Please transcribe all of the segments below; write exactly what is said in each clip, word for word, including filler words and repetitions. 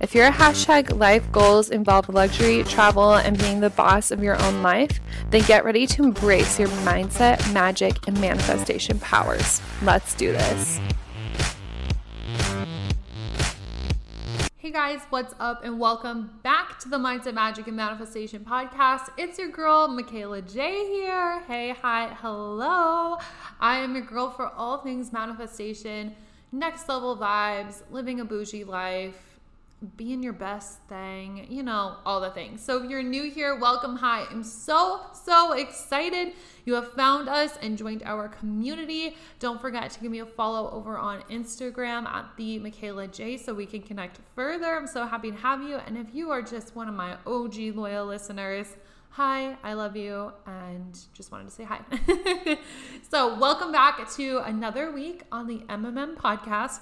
If your hashtag life goals involve luxury, travel, and being the boss of your own life, then get ready to embrace your mindset, magic, and manifestation powers. Let's do this. Hey guys, what's up and welcome back to the Mindset, Magic, and Manifestation Podcast. It's your girl, Michaela J here. Hey, hi, hello. I am your girl for all things manifestation, next level vibes, living a bougie life, being your best thing, you know, all the things. So if you're new here, welcome. Hi, I'm so, so excited you have found us and joined our community. Don't forget to give me a follow over on Instagram at the Michaela J so we can connect further. I'm so happy to have you. And if you are just one of my O G loyal listeners, hi, I love you and just wanted to say hi. So welcome back to another week on the M M M Podcast.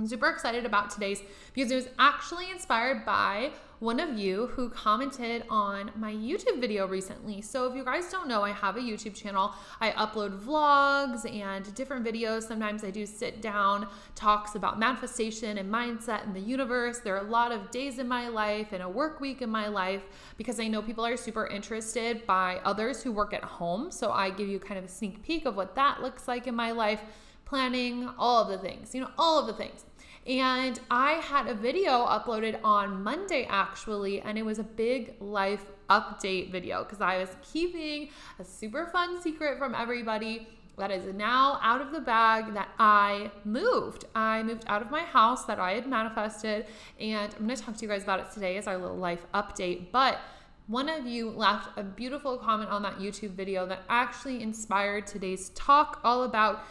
I'm super excited about today's because it was actually inspired by one of you who commented on my YouTube video recently. So if you guys don't know, I have a YouTube channel. I upload vlogs and different videos. Sometimes I do sit down talks about manifestation and mindset and the universe. There are a lot of days in my life and a work week in my life because I know people are super interested by others who work at home. So I give you kind of a sneak peek of what that looks like in my life. Planning, all of the things, you know, all of the things. And I had a video uploaded on Monday, actually, and it was a big life update video because I was keeping a super fun secret from everybody that is now out of the bag that I moved. I moved out of my house that I had manifested, and I'm going to talk to you guys about it today as our little life update. But one of you left a beautiful comment on that YouTube video that actually inspired today's talk all about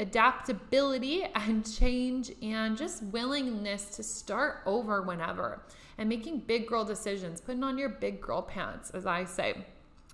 adaptability and change and just willingness to start over whenever and making big girl decisions, putting on your big girl pants, as I say.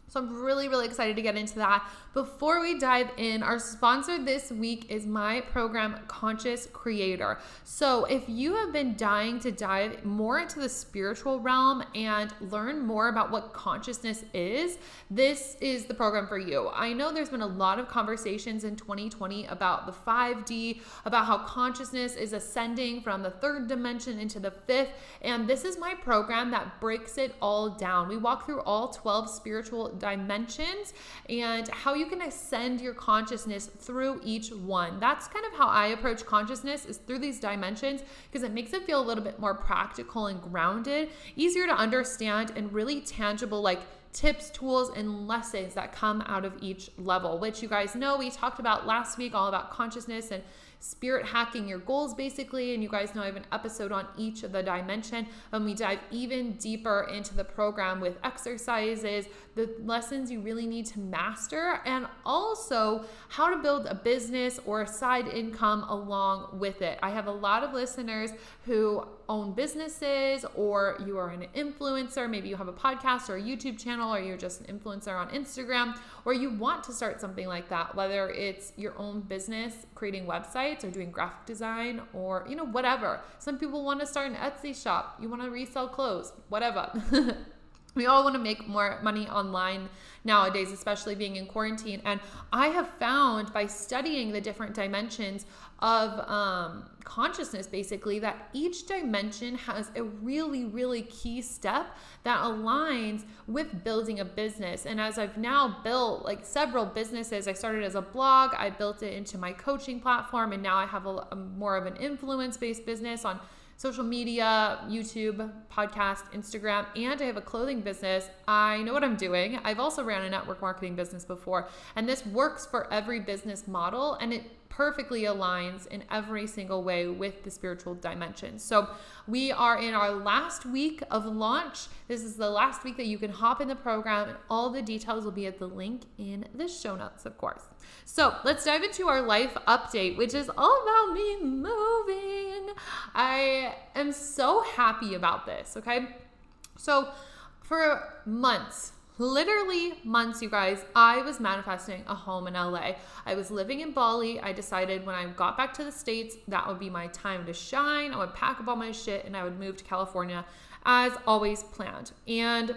So I'm really, really excited to get into that. Before we dive in, our sponsor this week is my program, Conscious Creator. So if you have been dying to dive more into the spiritual realm and learn more about what consciousness is, this is the program for you. I know there's been a lot of conversations in twenty twenty about the five D, about how consciousness is ascending from the third dimension into the fifth. And this is my program that breaks it all down. We walk through all twelve spiritual dimensions and how you can ascend your consciousness through each one. That's kind of how I approach consciousness, is through these dimensions, because it makes it feel a little bit more practical and grounded, easier to understand, and really tangible, like tips, tools, and lessons that come out of each level, which you guys know we talked about last week, all about consciousness and spirit hacking your goals, basically. And you guys know I have an episode on each of the dimension, and we dive even deeper into the program with exercises, the lessons you really need to master, and also how to build a business or a side income along with it. I have a lot of listeners who own businesses, or you are an influencer, maybe you have a podcast or a YouTube channel, or you're just an influencer on Instagram, or you want to start something like that, whether it's your own business, creating websites, or doing graphic design, or, you know, whatever. Some people want to start an Etsy shop, you want to resell clothes, whatever. We all want to make more money online nowadays, especially being in quarantine. And I have found by studying the different dimensions of um, consciousness, basically, that each dimension has a really, really key step that aligns with building a business. And as I've now built like several businesses, I started as a blog, I built it into my coaching platform, and now I have a, a more of an influence-based business on social media, YouTube, podcast, Instagram, and I have a clothing business. I know what I'm doing. I've also ran a network marketing business before, and this works for every business model, and it perfectly aligns in every single way with the spiritual dimension. So we are in our last week of launch. This is the last week that you can hop in the program, and all the details will be at the link in the show notes, of course. So let's dive into our life update, which is all about me moving. I am so happy about this, okay? So for months, literally months, you guys, I was manifesting a home in L A. I was living in Bali. I decided when I got back to the States, that would be my time to shine. I would pack up all my shit and I would move to California as always planned. And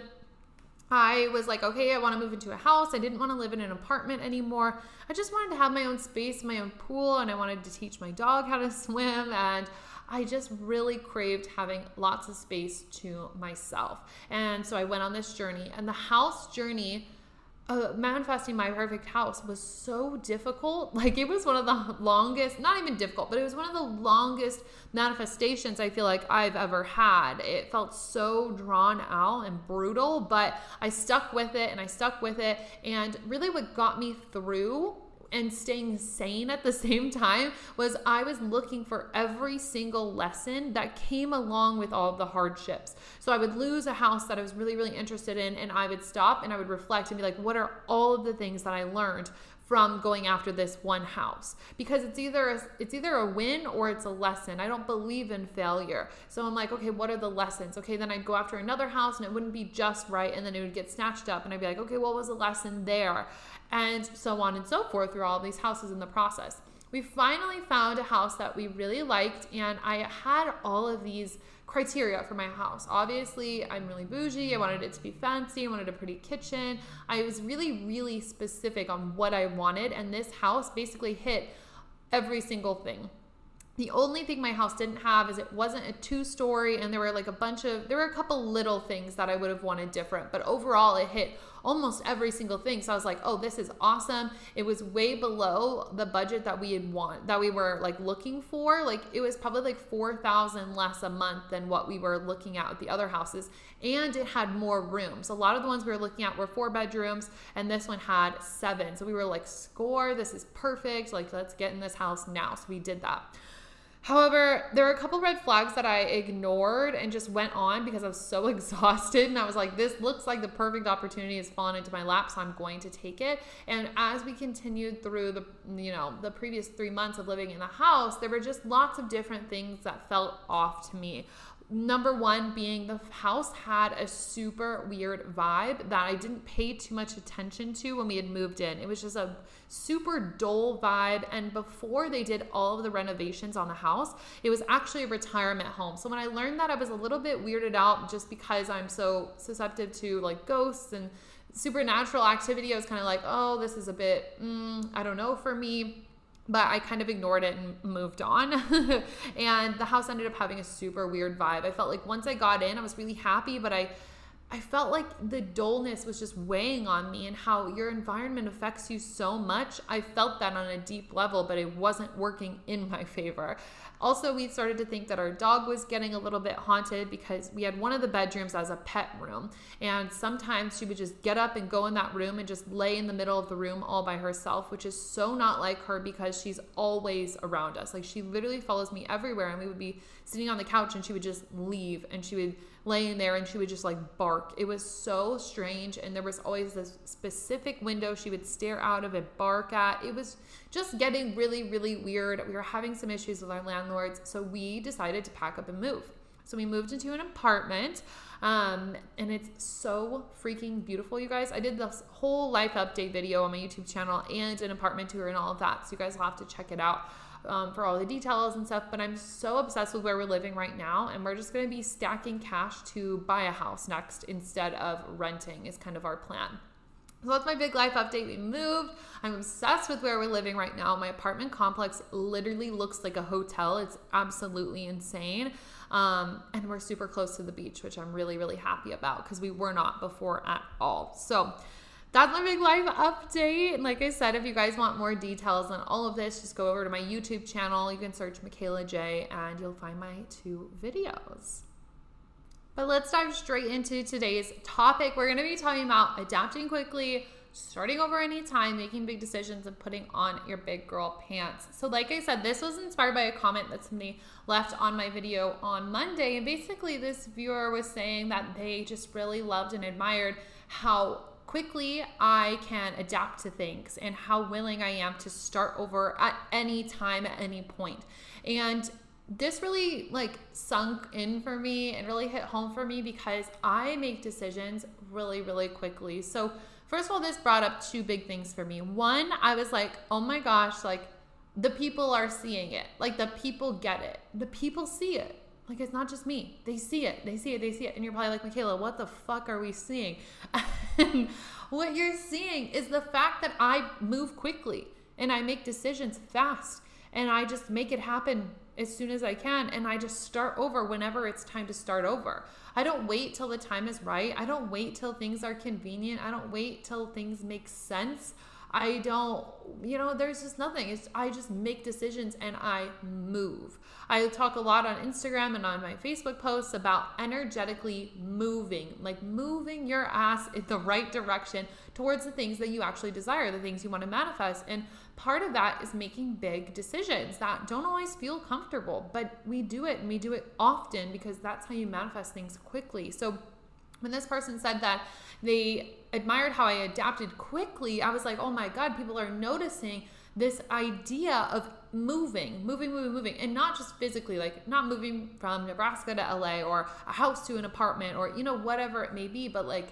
I was like, okay, I want to move into a house. I didn't want to live in an apartment anymore. I just wanted to have my own space, my own pool, and I wanted to teach my dog how to swim. And I just really craved having lots of space to myself. And so I went on this journey, and the house journey, uh, manifesting my perfect house, was so difficult. Like, it was one of the longest, not even difficult, but it was one of the longest manifestations I feel like I've ever had. It felt so drawn out and brutal, but I stuck with it and I stuck with it. And really what got me through and staying sane at the same time was I was looking for every single lesson that came along with all of the hardships. So I would lose a house that I was really, really interested in, and I would stop and I would reflect and be like, what are all of the things that I learned from going after this one house? Because it's either a, it's either a win or it's a lesson. I don't believe in failure. So I'm like, okay, what are the lessons? Okay, then I'd go after another house and it wouldn't be just right, and then it would get snatched up and I'd be like, okay, what was the lesson there? And so on and so forth through all these houses in the process. We finally found a house that we really liked, and I had all of these criteria for my house. Obviously, I'm really bougie. I wanted it to be fancy. I wanted a pretty kitchen. I was really, really specific on what I wanted, and this house basically hit every single thing. The only thing my house didn't have is it wasn't a two-story, and there were like a bunch of, there were a couple little things that I would have wanted different, but overall it hit almost every single thing. So I was like, oh, this is awesome. It was way below the budget that we had want, that we were like looking for. Like, it was probably like four thousand dollars less a month than what we were looking at with the other houses, and it had more rooms. A lot of the ones we were looking at were four bedrooms, and this one had seven. So we were like, score, this is perfect. Like, let's get in this house now. So we did that. However, there were a couple red flags that I ignored and just went on because I was so exhausted, and I was like, this looks like the perfect opportunity has fallen into my lap, so I'm going to take it. And as we continued through the, you know, the previous three months of living in the house, there were just lots of different things that felt off to me. Number one being, the house had a super weird vibe that I didn't pay too much attention to when we had moved in. It was just a super dull vibe. And before they did all of the renovations on the house, it was actually a retirement home. So when I learned that, I was a little bit weirded out just because I'm so susceptible to like ghosts and supernatural activity. I was kind of like, oh, this is a bit, mm, I don't know for me. But I kind of ignored it and moved on. And the house ended up having a super weird vibe. I felt like once I got in, I was really happy, but I I felt like the dullness was just weighing on me, and how your environment affects you so much. I felt that on a deep level, but it wasn't working in my favor. Also, we started to think that our dog was getting a little bit haunted because we had one of the bedrooms as a pet room. And sometimes she would just get up and go in that room and just lay in the middle of the room all by herself, which is so not like her because she's always around us. Like, she literally follows me everywhere, and we would be sitting on the couch and she would just leave, and she would laying there and she would just like bark. It was so strange, and there was always this specific window she would stare out of and bark at. It was just getting really, really weird. We were having some issues with our landlords, so we decided to pack up and move. So we moved into an apartment, um, and it's so freaking beautiful, you guys. I did this whole life update video on my YouTube channel and an apartment tour and all of that, so you guys will have to check it out Um, for all the details and stuff. But I'm so obsessed with where we're living right now, and we're just going to be stacking cash to buy a house next instead of renting is kind of our plan. So that's my big life update. We moved. I'm obsessed with where we're living right now. My apartment complex literally looks like a hotel. It's absolutely insane. Um, and we're super close to the beach, which I'm really, really happy about because we were not before at all. So that's my big life update. And like I said, if you guys want more details on all of this, just go over to my YouTube channel. You can search Michaela J and you'll find my two videos. But let's dive straight into today's topic. We're going to be talking about adapting quickly, starting over anytime, making big decisions, and putting on your big girl pants. So like I said, this was inspired by a comment that somebody left on my video on Monday. And basically this viewer was saying that they just really loved and admired how quickly I can adapt to things and how willing I am to start over at any time, at any point. And this really like sunk in for me and really hit home for me because I make decisions really, really quickly. So first of all, this brought up two big things for me. One, I was like, oh my gosh, like the people are seeing it. Like the people get it. The people see it. Like it's not just me. They see it. They see it. They see it. And you're probably like, Michaela, what the fuck are we seeing? And what you're seeing is the fact that I move quickly and I make decisions fast and I just make it happen as soon as I can, and I just start over whenever it's time to start over. I don't wait till the time is right. I don't wait till things are convenient. I don't wait till things make sense. I don't, you know, there's just nothing. It's, I just make decisions and I move. I talk a lot on Instagram and on my Facebook posts about energetically moving, like moving your ass in the right direction towards the things that you actually desire, the things you want to manifest. And part of that is making big decisions that don't always feel comfortable, but we do it and we do it often because that's how you manifest things quickly. So when this person said that they admired how I adapted quickly, I was like, oh my God, people are noticing this idea of moving, moving, moving, moving. And not just physically, like not moving from Nebraska to L A or a house to an apartment or, you know, whatever it may be, but like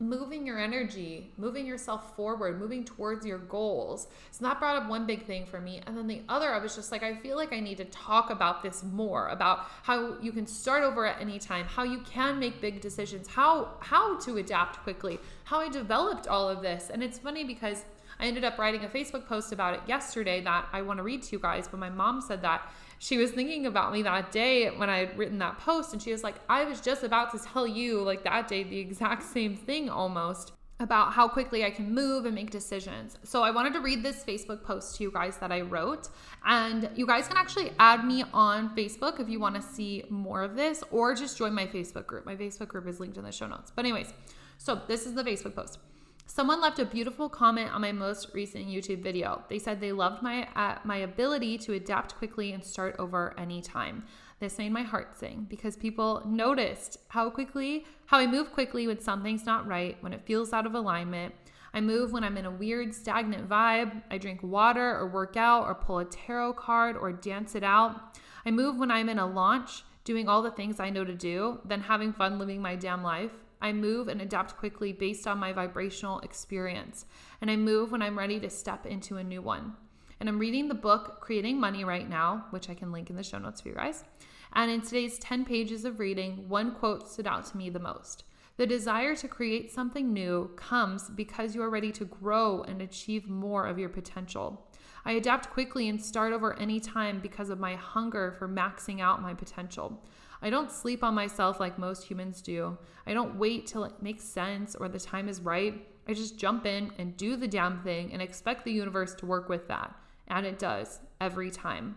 moving your energy, moving yourself forward, moving towards your goals. So that brought up one big thing for me. And then the other, I was just like, I feel like I need to talk about this more, about how you can start over at any time, how you can make big decisions, how how to adapt quickly, how I developed all of this. And it's funny because I ended up writing a Facebook post about it yesterday that I want to read to you guys, but my mom said that she was thinking about me that day when I had written that post, and she was like, I was just about to tell you like that day the exact same thing almost about how quickly I can move and make decisions. So I wanted to read this Facebook post to you guys that I wrote, and you guys can actually add me on Facebook if you want to see more of this, or just join my Facebook group. My Facebook group is linked in the show notes. But anyways, so this is the Facebook post. Someone left a beautiful comment on my most recent YouTube video. They said they loved my uh, my ability to adapt quickly and start over anytime. This made my heart sing because people noticed how quickly, how I move quickly when something's not right, when it feels out of alignment. I move when I'm in a weird, stagnant vibe. I drink water or work out or pull a tarot card or dance it out. I move when I'm in a launch, doing all the things I know to do, then having fun living my damn life. I move and adapt quickly based on my vibrational experience. And I move when I'm ready to step into a new one. And I'm reading the book, Creating Money, right now, which I can link in the show notes for you guys. And in today's ten pages of reading, one quote stood out to me the most. The desire to create something new comes because you are ready to grow and achieve more of your potential. I adapt quickly and start over any time because of my hunger for maxing out my potential. I don't sleep on myself like most humans do. I don't wait till it makes sense or the time is right. I just jump in and do the damn thing and expect the universe to work with that. And it does every time.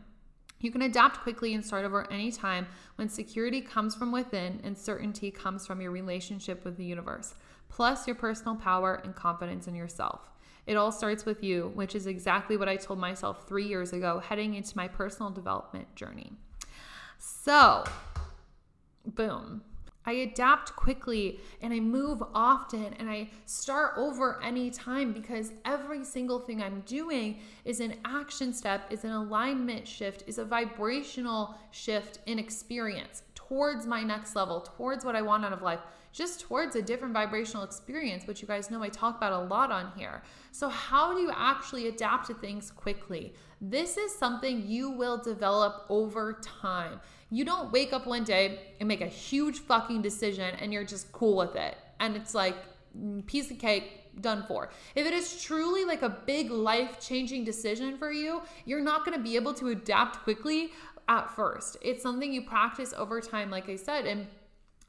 You can adapt quickly and start over any time when security comes from within and certainty comes from your relationship with the universe, plus your personal power and confidence in yourself. It all starts with you, which is exactly what I told myself three years ago heading into my personal development journey. So... boom. I adapt quickly and I move often and I start over anytime because every single thing I'm doing is an action step, is an alignment shift, is a vibrational shift in experience towards my next level, towards what I want out of life, just towards a different vibrational experience, which you guys know I talk about a lot on here. So how do you actually adapt to things quickly? This is something you will develop over time. You don't wake up one day and make a huge fucking decision and you're just cool with it. And it's like piece of cake, done for. If it is truly like a big life-changing decision for you, you're not going to be able to adapt quickly at first. It's something you practice over time, like I said. And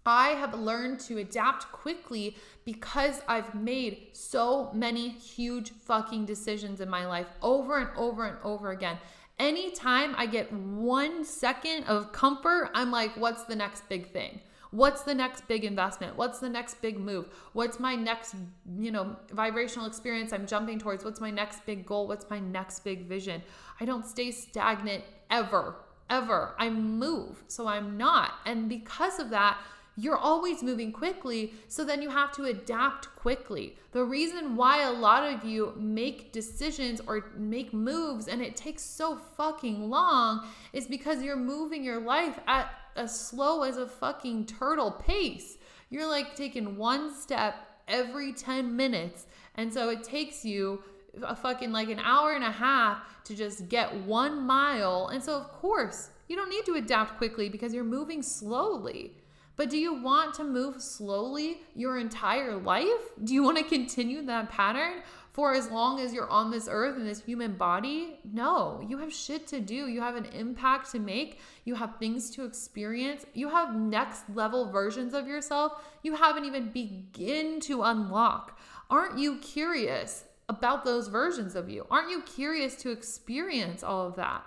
I have learned to adapt quickly because I've made so many huge fucking decisions in my life over and over and over again. Anytime I get one second of comfort, I'm like, what's the next big thing? What's the next big investment? What's the next big move? What's my next, you know, vibrational experience I'm jumping towards? What's my next big goal? What's my next big vision? I don't stay stagnant ever, ever. I move, so I'm not. And because of that, You're always moving quickly, so then you have to adapt quickly. The reason why a lot of you make decisions or make moves and it takes so fucking long is because you're moving your life at as slow as a fucking turtle pace. You're like taking one step every ten minutes. And so it takes you a fucking like an hour and a half to just get one mile. And so of course, you don't need to adapt quickly because you're moving slowly. But do you want to move slowly your entire life? Do you want to continue that pattern for as long as you're on this earth in this human body? No, you have shit to do. You have an impact to make. You have things to experience. You have next level versions of yourself you haven't even begun to unlock. Aren't you curious about those versions of you? Aren't you curious to experience all of that?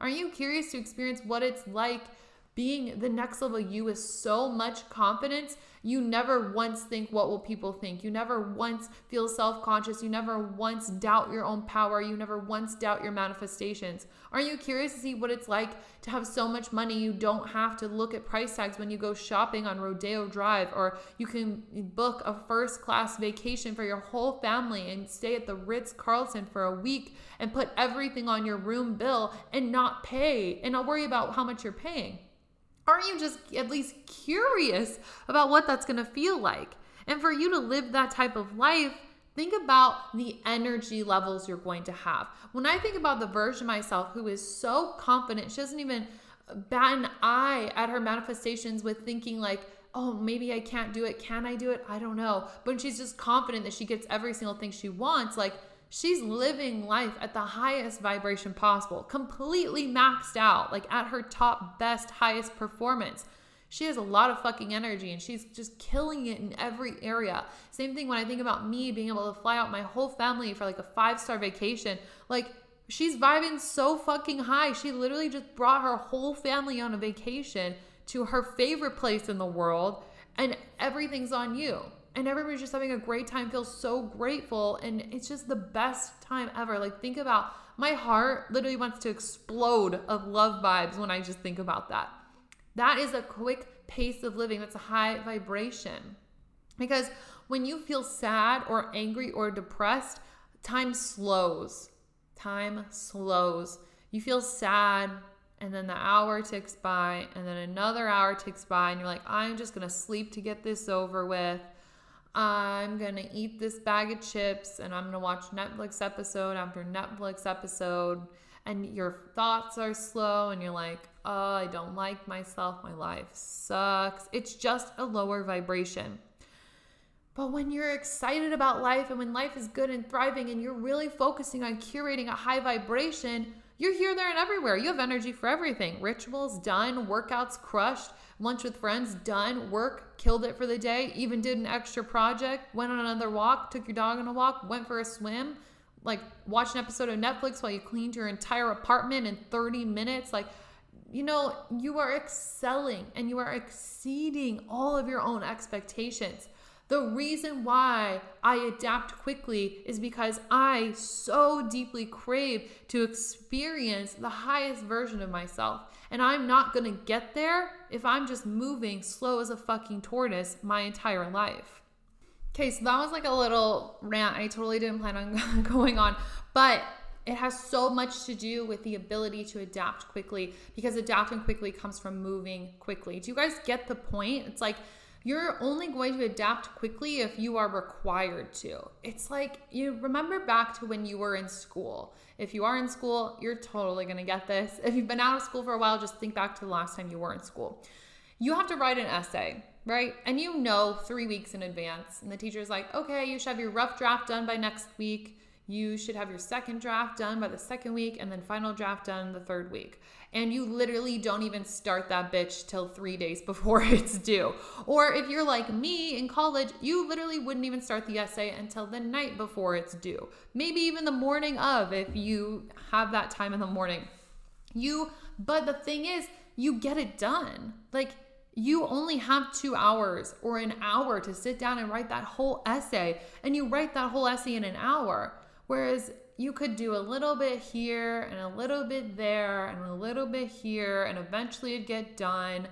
Aren't you curious to experience what it's like being the next level you with so much confidence? You never once think, what will people think? You never once feel self-conscious. You never once doubt your own power. You never once doubt your manifestations. Aren't you curious to see what it's like to have so much money you don't have to look at price tags when you go shopping on Rodeo Drive, or you can book a first-class vacation for your whole family and stay at the Ritz Carlton for a week and put everything on your room bill and not pay and not worry about how much you're paying? Aren't you just at least curious about what that's going to feel like? And for you to live that type of life, think about the energy levels you're going to have. When I think about the version of myself who is so confident, she doesn't even bat an eye at her manifestations with thinking like, oh, maybe I can't do it. Can I do it? I don't know. But she's just confident that she gets every single thing she wants. Like, she's living life at the highest vibration possible, completely maxed out, like at her top, best, highest performance. She has a lot of fucking energy and she's just killing it in every area. Same thing when I think about me being able to fly out my whole family for like a five-star vacation. Like, she's vibing so fucking high. She literally just brought her whole family on a vacation to her favorite place in the world, and everything's on you. And everybody's just having a great time, feels so grateful. And it's just the best time ever. Like, think about, my heart literally wants to explode of love vibes when I just think about that. That is a quick pace of living. That's a high vibration. Because when you feel sad or angry or depressed, time slows. Time slows. You feel sad, and then the hour ticks by, and then another hour ticks by, and you're like, I'm just going to sleep to get this over with. I'm going to eat this bag of chips and I'm going to watch Netflix episode after Netflix episode, and your thoughts are slow and you're like, oh, I don't like myself. My life sucks. It's just a lower vibration. But when you're excited about life and when life is good and thriving and you're really focusing on curating a high vibration, you're here, there, and everywhere. You have energy for everything. Rituals done, workouts crushed, lunch with friends done, work, killed it for the day, even did an extra project, went on another walk, took your dog on a walk, went for a swim, like watched an episode of Netflix while you cleaned your entire apartment in thirty minutes. Like, you know, you are excelling and you are exceeding all of your own expectations. The reason why I adapt quickly is because I so deeply crave to experience the highest version of myself. And I'm not going to get there if I'm just moving slow as a fucking tortoise my entire life. Okay, so that was like a little rant. I totally didn't plan on going on, but it has so much to do with the ability to adapt quickly, because adapting quickly comes from moving quickly. Do you guys get the point? It's like, you're only going to adapt quickly if you are required to. It's like, you remember back to when you were in school. If you are in school, you're totally going to get this. If you've been out of school for a while, just think back to the last time you were in school. You have to write an essay, right? And you know three weeks in advance. And the teacher's like, okay, you should have your rough draft done by next week. You should have your second draft done by the second week, and then final draft done the third week. And you literally don't even start that bitch till three days before it's due. Or if you're like me in college, you literally wouldn't even start the essay until the night before it's due. Maybe even the morning of, if you have that time in the morning. You, but the thing is, you get it done. Like, you only have two hours or an hour to sit down and write that whole essay. And you write that whole essay in an hour. Whereas you could do a little bit here and a little bit there and a little bit here, and eventually it'd get done.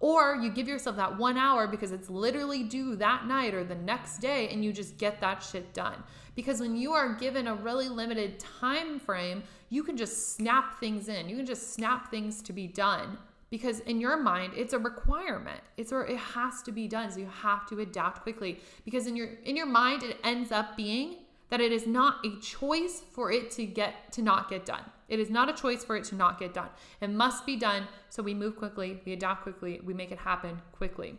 Or you give yourself that one hour because it's literally due that night or the next day, and you just get that shit done. Because when you are given a really limited time frame, you can just snap things in. You can just snap things to be done. Because in your mind, it's a requirement. It's or it has to be done. So you have to adapt quickly. Because in your in your mind, it ends up being that it is not a choice for it to get to not get done. It is not a choice for it to not get done. It must be done. So we move quickly, we adapt quickly, we make it happen quickly.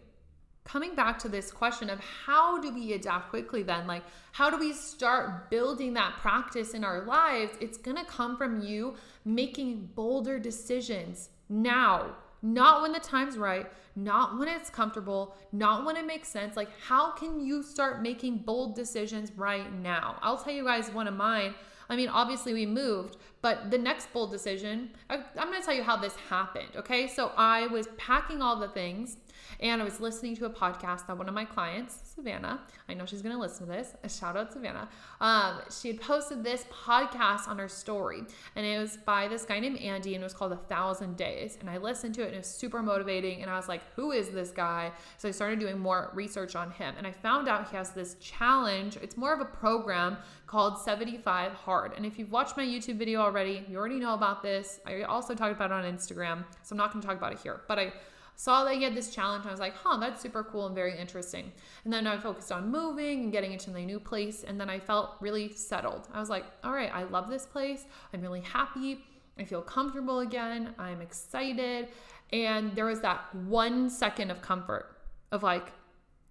Coming back to this question of how do we adapt quickly then? Like, how do we start building that practice in our lives? It's gonna come from you making bolder decisions now, not when the time's right, not when it's comfortable, not when it makes sense. Like, how can you start making bold decisions right now? I'll tell you guys one of mine. I mean, obviously we moved, but the next bold decision, I, I'm gonna tell you how this happened, okay? So I was packing all the things and I was listening to a podcast that one of my clients, Savannah, I know she's gonna listen to this, a shout out Savannah, um, she had posted this podcast on her story, and it was by this guy named Andy, and it was called A Thousand Days, and I listened to it and it was super motivating, and I was like, who is this guy? So I started doing more research on him, and I found out he has this challenge. It's more of a program called seventy-five hard, and if you've watched my YouTube video already, you already know about this. I also talked about it on Instagram, so I'm not gonna talk about it here, but I saw that he had this challenge, and I was like, huh, that's super cool and very interesting. And then I focused on moving and getting into the new place, and then I felt really settled. I was like, all right, I love this place. I'm really happy. I feel comfortable again. I'm excited. And there was that one second of comfort of like,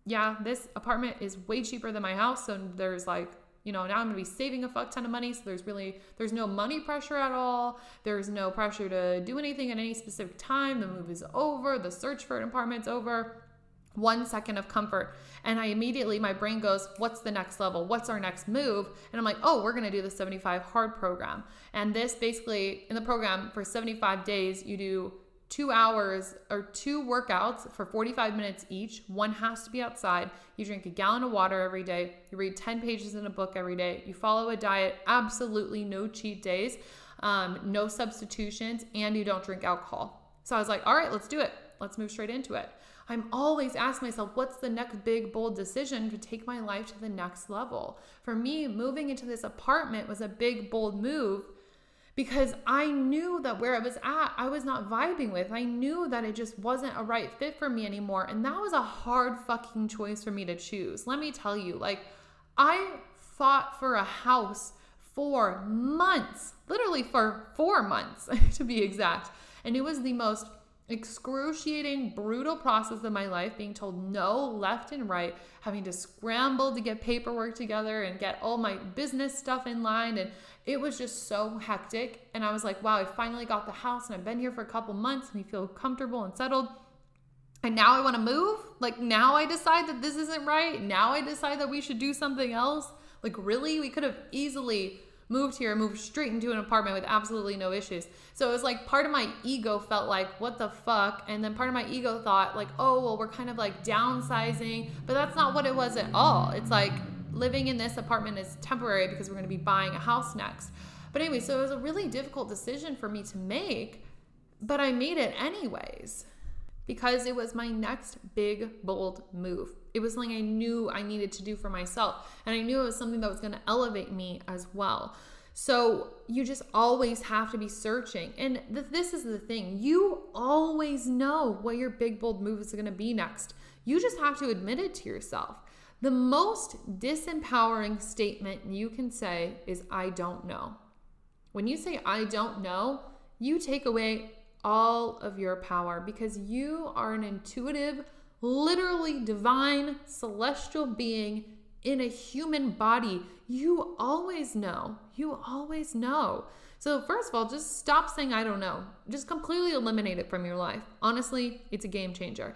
yeah, this apartment is way cheaper than my house, and there's like, you know, now I'm gonna be saving a fuck ton of money. So there's really, there's no money pressure at all. There's no pressure to do anything at any specific time. The move is over. The search for an apartment's over. One second of comfort. And I immediately, my brain goes, what's the next level? What's our next move? And I'm like, oh, we're gonna do the seventy-five hard program. And this basically, in the program for seventy-five days, you do two hours or two workouts for forty-five minutes each. One has to be outside. You drink a gallon of water every day. You read ten pages in a book every day. You follow a diet, absolutely no cheat days, um, no substitutions, and you don't drink alcohol. So I was like, all right, let's do it. Let's move straight into it. I'm always asking myself, what's the next big, bold decision to take my life to the next level? For me, moving into this apartment was a big, bold move, because I knew that where I was at, I was not vibing with. I knew that it just wasn't a right fit for me anymore. And that was a hard fucking choice for me to choose. Let me tell you, like, I fought for a house for months, literally for four months to be exact. And it was the most excruciating, brutal process of my life, being told no left and right, having to scramble to get paperwork together and get all my business stuff in line. And it was just so hectic. And I was like, wow, I finally got the house and I've been here for a couple months and we feel comfortable and settled. And now I want to move. Like, now I decide that this isn't right. Now I decide that we should do something else. Like, really? We could have easily moved here, moved straight into an apartment with absolutely no issues. So it was like part of my ego felt like, what the fuck? And then part of my ego thought like, oh, well, we're kind of like downsizing, but that's not what it was at all. It's like living in this apartment is temporary because we're gonna be buying a house next. But anyway, so it was a really difficult decision for me to make, but I made it anyways, because it was my next big, bold move. It was something I knew I needed to do for myself. And I knew it was something that was gonna elevate me as well. So you just always have to be searching. And th- this is the thing, you always know what your big, bold move is gonna be next. You just have to admit it to yourself. The most disempowering statement you can say is, I don't know. When you say, I don't know, you take away all of your power, because you are an intuitive, literally divine, celestial being in a human body. You always know. You always know. So first of all, just stop saying, I don't know. Just completely eliminate it from your life. Honestly, it's a game changer,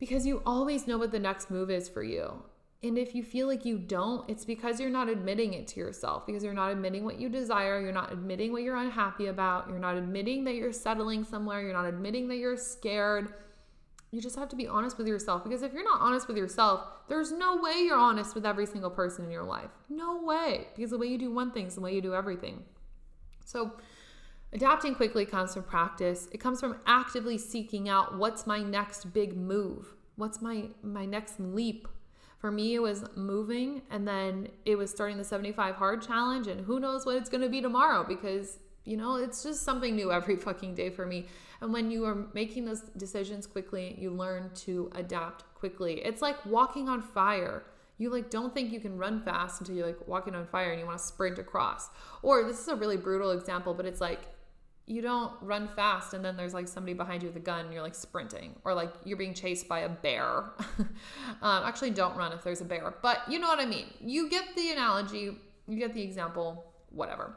because you always know what the next move is for you. And if you feel like you don't, it's because you're not admitting it to yourself, because you're not admitting what you desire. You're not admitting what you're unhappy about. You're not admitting that you're settling somewhere. You're not admitting that you're scared. You just have to be honest with yourself, because if you're not honest with yourself, there's no way you're honest with every single person in your life. No way. Because the way you do one thing is the way you do everything. So Adapting quickly comes from practice. It comes from actively seeking out what's my next big move. What's my, my next leap? For me, it was moving, and then it was starting the seventy-five hard challenge, and who knows what it's going to be tomorrow, because, you know, it's just something new every fucking day for me. And when you are making those decisions quickly, you learn to adapt quickly. It's like walking on fire. You like don't think you can run fast until you're like walking on fire and you want to sprint across. Or this is a really brutal example, but it's like, you don't run fast and then there's like somebody behind you with a gun and you're like sprinting, or like you're being chased by a bear. um, actually don't run if there's a bear, but you know what I mean? You get the analogy, you get the example, whatever.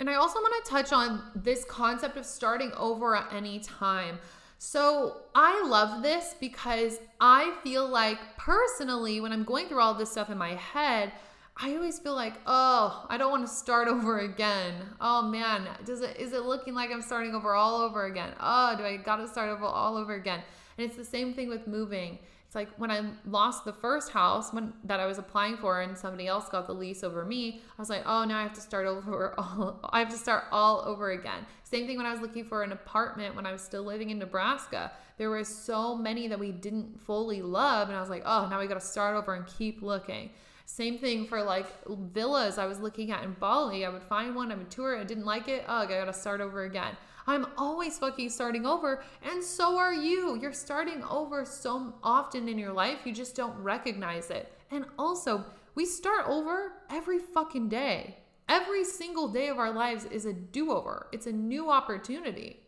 And I also want to touch on this concept of starting over at any time. So I love this because I feel like personally, when I'm going through all this stuff in my head, I always feel like, oh, I don't want to start over again. Oh man, does it, is it looking like I'm starting over all over again? Oh, do I got to start over all over again? And it's the same thing with moving. It's like when I lost the first house when, that I was applying for and somebody else got the lease over me, I was like, oh, now I have to start over. All, I have to start all over again. Same thing when I was looking for an apartment when I was still living in Nebraska. There were so many that we didn't fully love. And I was like, oh, now we got to start over and keep looking. Same thing for like villas I was looking at in Bali. I would find one, I would tour it, I didn't like it. Ugh, I gotta start over again. I'm always fucking starting over, and so are you. You're starting over so often in your life, you just don't recognize it. And also, we start over every fucking day. Every single day of our lives is a do-over. It's a new opportunity.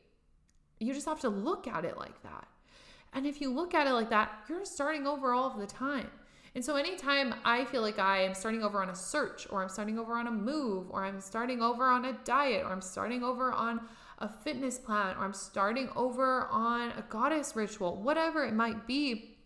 You just have to look at it like that. And if you look at it like that, you're starting over all of the time. And so anytime I feel like I am starting over on a search, or I'm starting over on a move, or I'm starting over on a diet, or I'm starting over on a fitness plan, or I'm starting over on a goddess ritual, whatever it might be,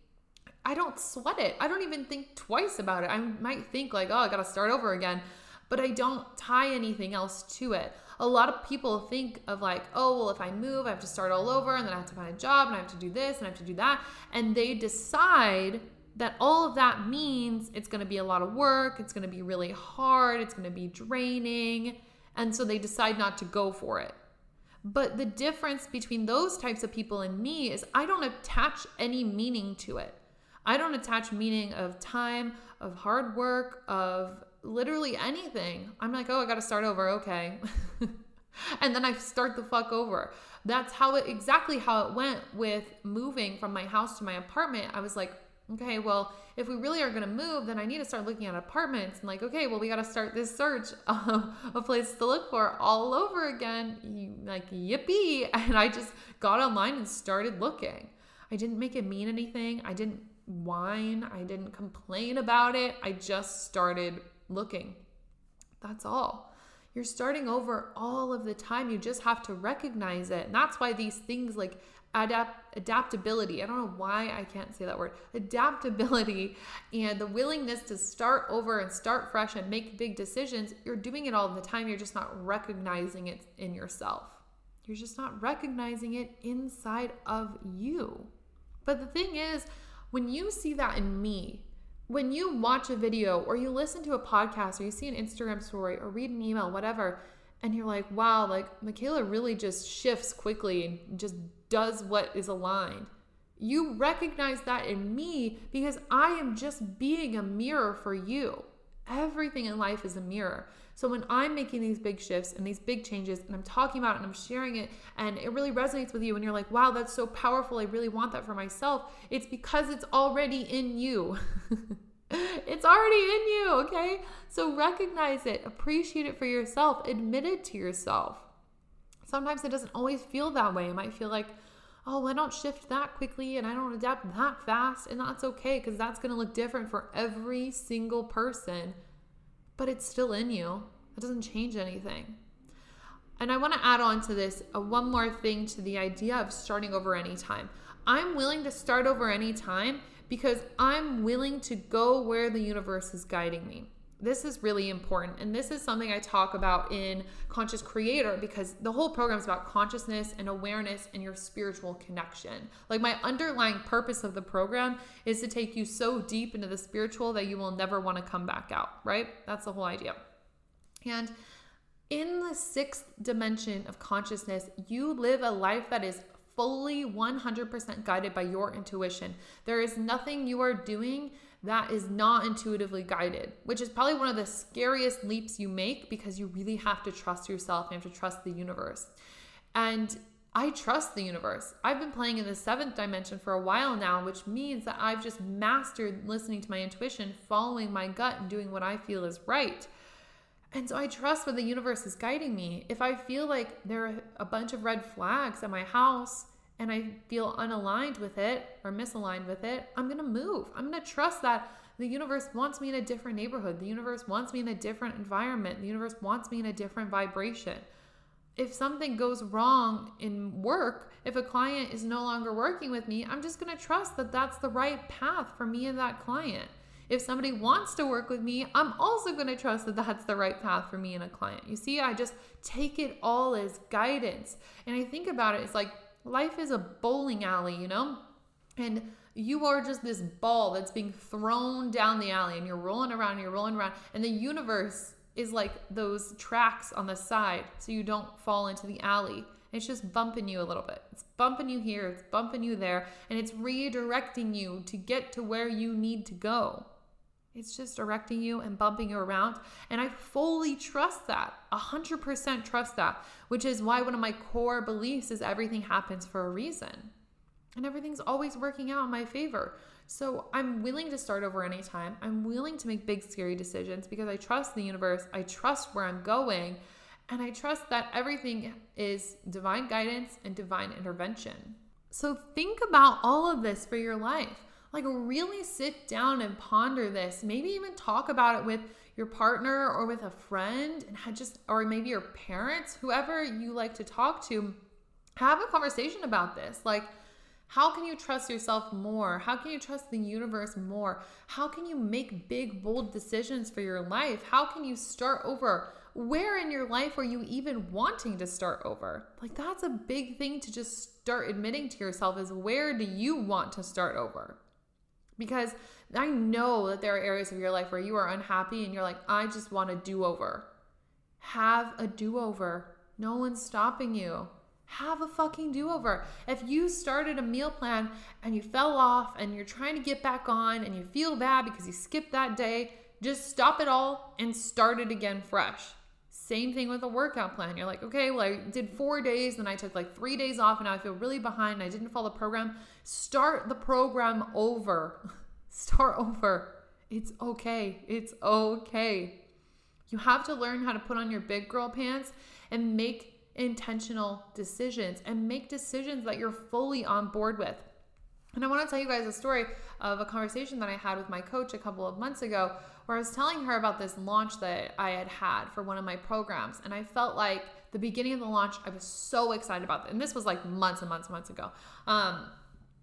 I don't sweat it. I don't even think twice about it. I might think like, oh, I got to start over again, but I don't tie anything else to it. A lot of people think of like, oh, well, if I move, I have to start all over, and then I have to find a job, and I have to do this, and I have to do that. And they decide that all of that means it's going to be a lot of work, it's going to be really hard, it's going to be draining, and so they decide not to go for it. But the difference between those types of people and me is I don't attach any meaning to it. I don't attach meaning of time, of hard work, of literally anything. I'm like, oh, I got to start over, okay. And then I start the fuck over. That's how it, exactly how it went with moving from my house to my apartment. I was like, okay, well, if we really are going to move, then I need to start looking at apartments. And like, okay, well, we got to start this search of a place to look for all over again. Like, yippee. And I just got online and started looking. I didn't make it mean anything. I didn't whine. I didn't complain about it. I just started looking. That's all. You're starting over all of the time. You just have to recognize it. And that's why these things like Adapt, adaptability. I don't know why I can't say that word. Adaptability and the willingness to start over and start fresh and make big decisions. You're doing it all the time. You're just not recognizing it in yourself. You're just not recognizing it inside of you. But the thing is, when you see that in me, when you watch a video or you listen to a podcast or you see an Instagram story or read an email, whatever, and you're like, wow, like Michaela really just shifts quickly and just does what is aligned. You recognize that in me because I am just being a mirror for you. Everything in life is a mirror. So when I'm making these big shifts and these big changes and I'm talking about it and I'm sharing it and it really resonates with you and you're like, wow, that's so powerful. I really want that for myself. It's because it's already in you. It's already in you, okay? So recognize it, appreciate it for yourself, admit it to yourself. Sometimes it doesn't always feel that way. It might feel like, oh, I don't shift that quickly and I don't adapt that fast, and that's okay because that's going to look different for every single person, but it's still in you. It doesn't change anything. And I want to add on to this uh, one more thing to the idea of starting over anytime. I'm willing to start over anytime because I'm willing to go where the universe is guiding me. This is really important. And this is something I talk about in Conscious Creator because the whole program is about consciousness and awareness and your spiritual connection. Like my underlying purpose of the program is to take you so deep into the spiritual that you will never want to come back out, right? That's the whole idea. And In the sixth dimension of consciousness, you live a life that is fully one hundred percent guided by your intuition. There is nothing you are doing that is not intuitively guided, which is probably one of the scariest leaps you make, because you really have to trust yourself and have to trust the universe. And I trust the universe. I've been playing in the seventh dimension for a while now, which means that I've just mastered listening to my intuition, following my gut, and doing what I feel is right. And so I trust when the universe is guiding me. If I feel like there are a bunch of red flags at my house and I feel unaligned with it or misaligned with it, I'm going to move. I'm going to trust that the universe wants me in a different neighborhood. The universe wants me in a different environment. The universe wants me in a different vibration. If something goes wrong in work, if a client is no longer working with me, I'm just going to trust that that's the right path for me and that client. If somebody wants to work with me, I'm also going to trust that that's the right path for me and a client. You see, I just take it all as guidance. And I think about it, it's like life is a bowling alley, you know? And you are just this ball that's being thrown down the alley, and you're rolling around, and you're rolling around, and the universe is like those tracks on the side so you don't fall into the alley. It's just bumping you a little bit. It's bumping you here, it's bumping you there, and it's redirecting you to get to where you need to go. It's just directing you and bumping you around. And I fully trust that, one hundred percent trust that, which is why one of my core beliefs is everything happens for a reason. And everything's always working out in my favor. So I'm willing to start over anytime. I'm willing to make big, scary decisions because I trust the universe. I trust where I'm going. And I trust that everything is divine guidance and divine intervention. So think about all of this for your life. Like, really sit down and ponder this. Maybe even talk about it with your partner or with a friend, and just, or maybe your parents, whoever you like to talk to. Have a conversation about this. Like, how can you trust yourself more? How can you trust the universe more? How can you make big, bold decisions for your life? How can you start over? Where in your life are you even wanting to start over? Like, that's a big thing to just start admitting to yourself, is where do you want to start over? Because I know that there are areas of your life where you are unhappy and you're like, I just want a do-over. Have a do-over. No one's stopping you. Have a fucking do-over. If you started a meal plan and you fell off and you're trying to get back on and you feel bad because you skipped that day, just stop it all and start it again fresh. Same thing with a workout plan. You're like, okay, well, I did four days and I took like three days off and now I feel really behind. I didn't follow the program. Start the program over. Start over. It's okay. It's okay. You have to learn how to put on your big girl pants and make intentional decisions, and make decisions that you're fully on board with. And I want to tell you guys a story of a conversation that I had with my coach a couple of months ago, where I was telling her about this launch that I had had for one of my programs. And I felt like the beginning of the launch, I was so excited about it. And this was like months and months and months ago. Um,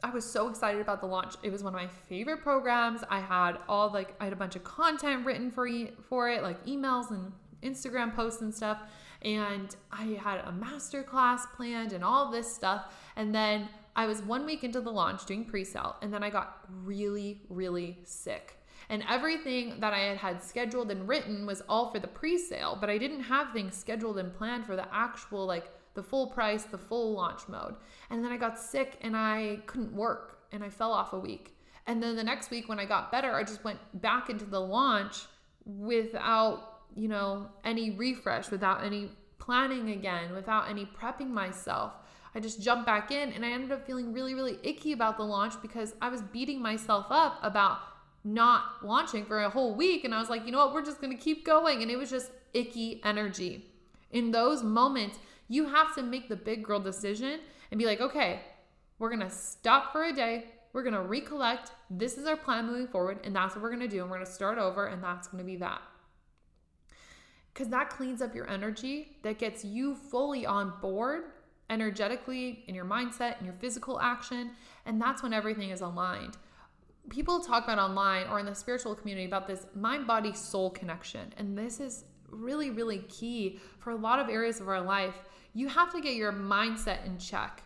I was so excited about the launch. It was one of my favorite programs. I had all like, I had a bunch of content written for, e- for it, like emails and Instagram posts and stuff. And I had a masterclass planned and all this stuff. And then I was one week into the launch doing pre-sale, and then I got really, really sick. And everything that I had had scheduled and written was all for the pre-sale, but I didn't have things scheduled and planned for the actual, like the full price, the full launch mode. And then I got sick and I couldn't work and I fell off a week. And then the next week when I got better, I just went back into the launch without you know, any refresh, without any planning again, without any prepping myself. I just jumped back in and I ended up feeling really, really icky about the launch because I was beating myself up about not launching for a whole week. And I was like, you know what, we're just going to keep going. And it was just icky energy. In those moments, you have to make the big girl decision and be like, okay, we're going to stop for a day. We're going to recollect. This is our plan moving forward. And that's what we're going to do. And we're going to start over. And that's going to be that. Because that cleans up your energy, that gets you fully on board energetically in your mindset, in your physical action, and that's when everything is aligned. People talk about online or in the spiritual community about this mind-body-soul connection, and this is really, really key for a lot of areas of our life. You have to get your mindset in check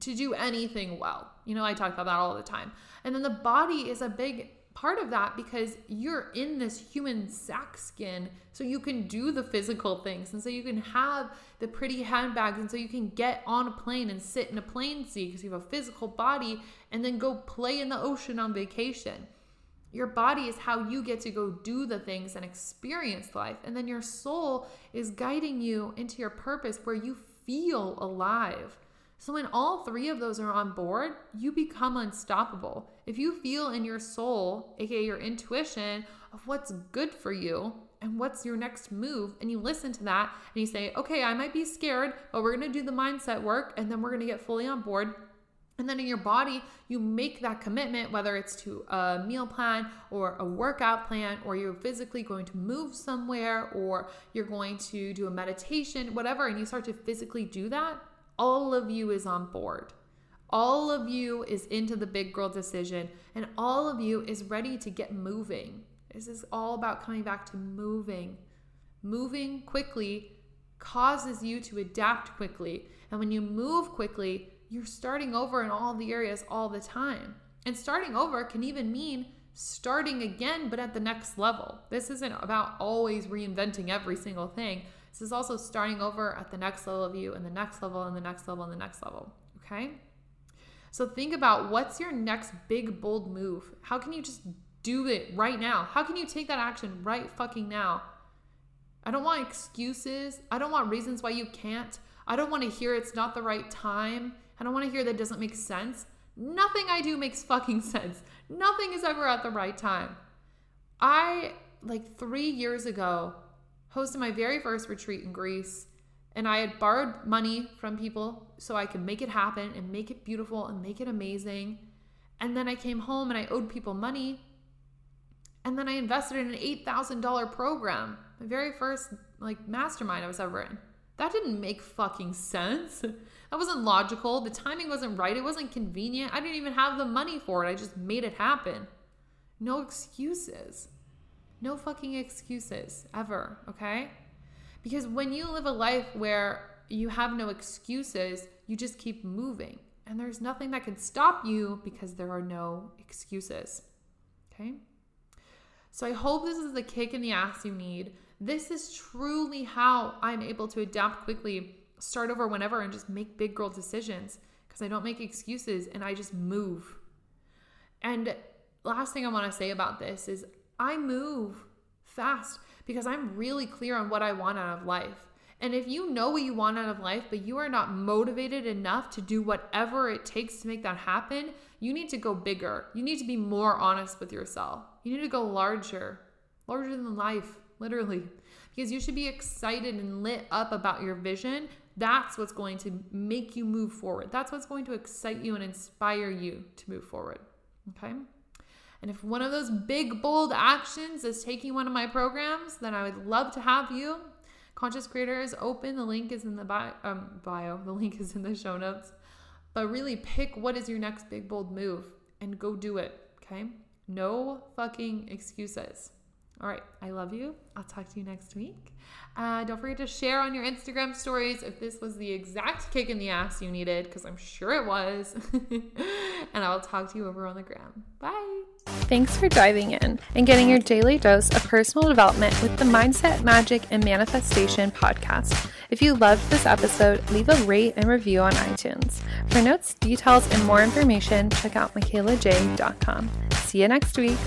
to do anything well. You know, I talk about that all the time. And then the body is a big part of that because you're in this human sack skin, so you can do the physical things, and so you can have the pretty handbags, and so you can get on a plane and sit in a plane seat because you have a physical body, and then go play in the ocean on vacation. Your body is how you get to go do the things and experience life, and then your soul is guiding you into your purpose where you feel alive. So when all three of those are on board, you become unstoppable. If you feel in your soul, aka your intuition, of what's good for you and what's your next move, and you listen to that and you say, okay, I might be scared, but we're gonna do the mindset work, and then we're gonna get fully on board. And then in your body, you make that commitment, whether it's to a meal plan or a workout plan, or you're physically going to move somewhere, or you're going to do a meditation, whatever, and you start to physically do that, all of you is on board. All of you is into the big girl decision, and all of you is ready to get moving. This is all about coming back to moving. Moving quickly causes you to adapt quickly. And when you move quickly, you're starting over in all the areas all the time. And starting over can even mean starting again, but at the next level. This isn't about always reinventing every single thing. This is also starting over at the next level of you, and the next level, and the next level, and the next level, okay? So think about, what's your next big, bold move? How can you just do it right now? How can you take that action right fucking now? I don't want excuses. I don't want reasons why you can't. I don't want to hear it's not the right time. I don't want to hear that doesn't make sense. Nothing I do makes fucking sense. Nothing is ever at the right time. I, like three years ago, hosted my very first retreat in Greece, and I had borrowed money from people so I could make it happen and make it beautiful and make it amazing. And then I came home and I owed people money. And then I invested in an eight thousand dollars program, my very first like mastermind I was ever in. That didn't make fucking sense. That wasn't logical. The timing wasn't right. It wasn't convenient. I didn't even have the money for it. I just made it happen. No excuses. No fucking excuses ever, okay? Because when you live a life where you have no excuses, you just keep moving. And there's nothing that can stop you because there are no excuses, okay? So I hope this is the kick in the ass you need. This is truly how I'm able to adapt quickly, start over whenever, and just make big girl decisions, because I don't make excuses and I just move. And last thing I want to say about this is I move fast because I'm really clear on what I want out of life. And if you know what you want out of life, but you are not motivated enough to do whatever it takes to make that happen, you need to go bigger. You need to be more honest with yourself. You need to go larger, larger than life. Literally, because you should be excited and lit up about your vision. That's what's going to make you move forward. That's what's going to excite you and inspire you to move forward, okay? And if one of those big, bold actions is taking one of my programs, then I would love to have you. Conscious Creator is open. The link is in the bio. Um, bio. The link is in the show notes. But really pick what is your next big, bold move and go do it, okay? No fucking excuses. All right, I love you. I'll talk to you next week. Uh, don't forget to share on your Instagram stories if this was the exact kick in the ass you needed, because I'm sure it was. And I'll talk to you over on the gram. Bye. Thanks for diving in and getting your daily dose of personal development with the Mindset, Magic, and Manifestation podcast. If you loved this episode, leave a rate and review on iTunes. For notes, details, and more information, check out michaela j dot com. See you next week.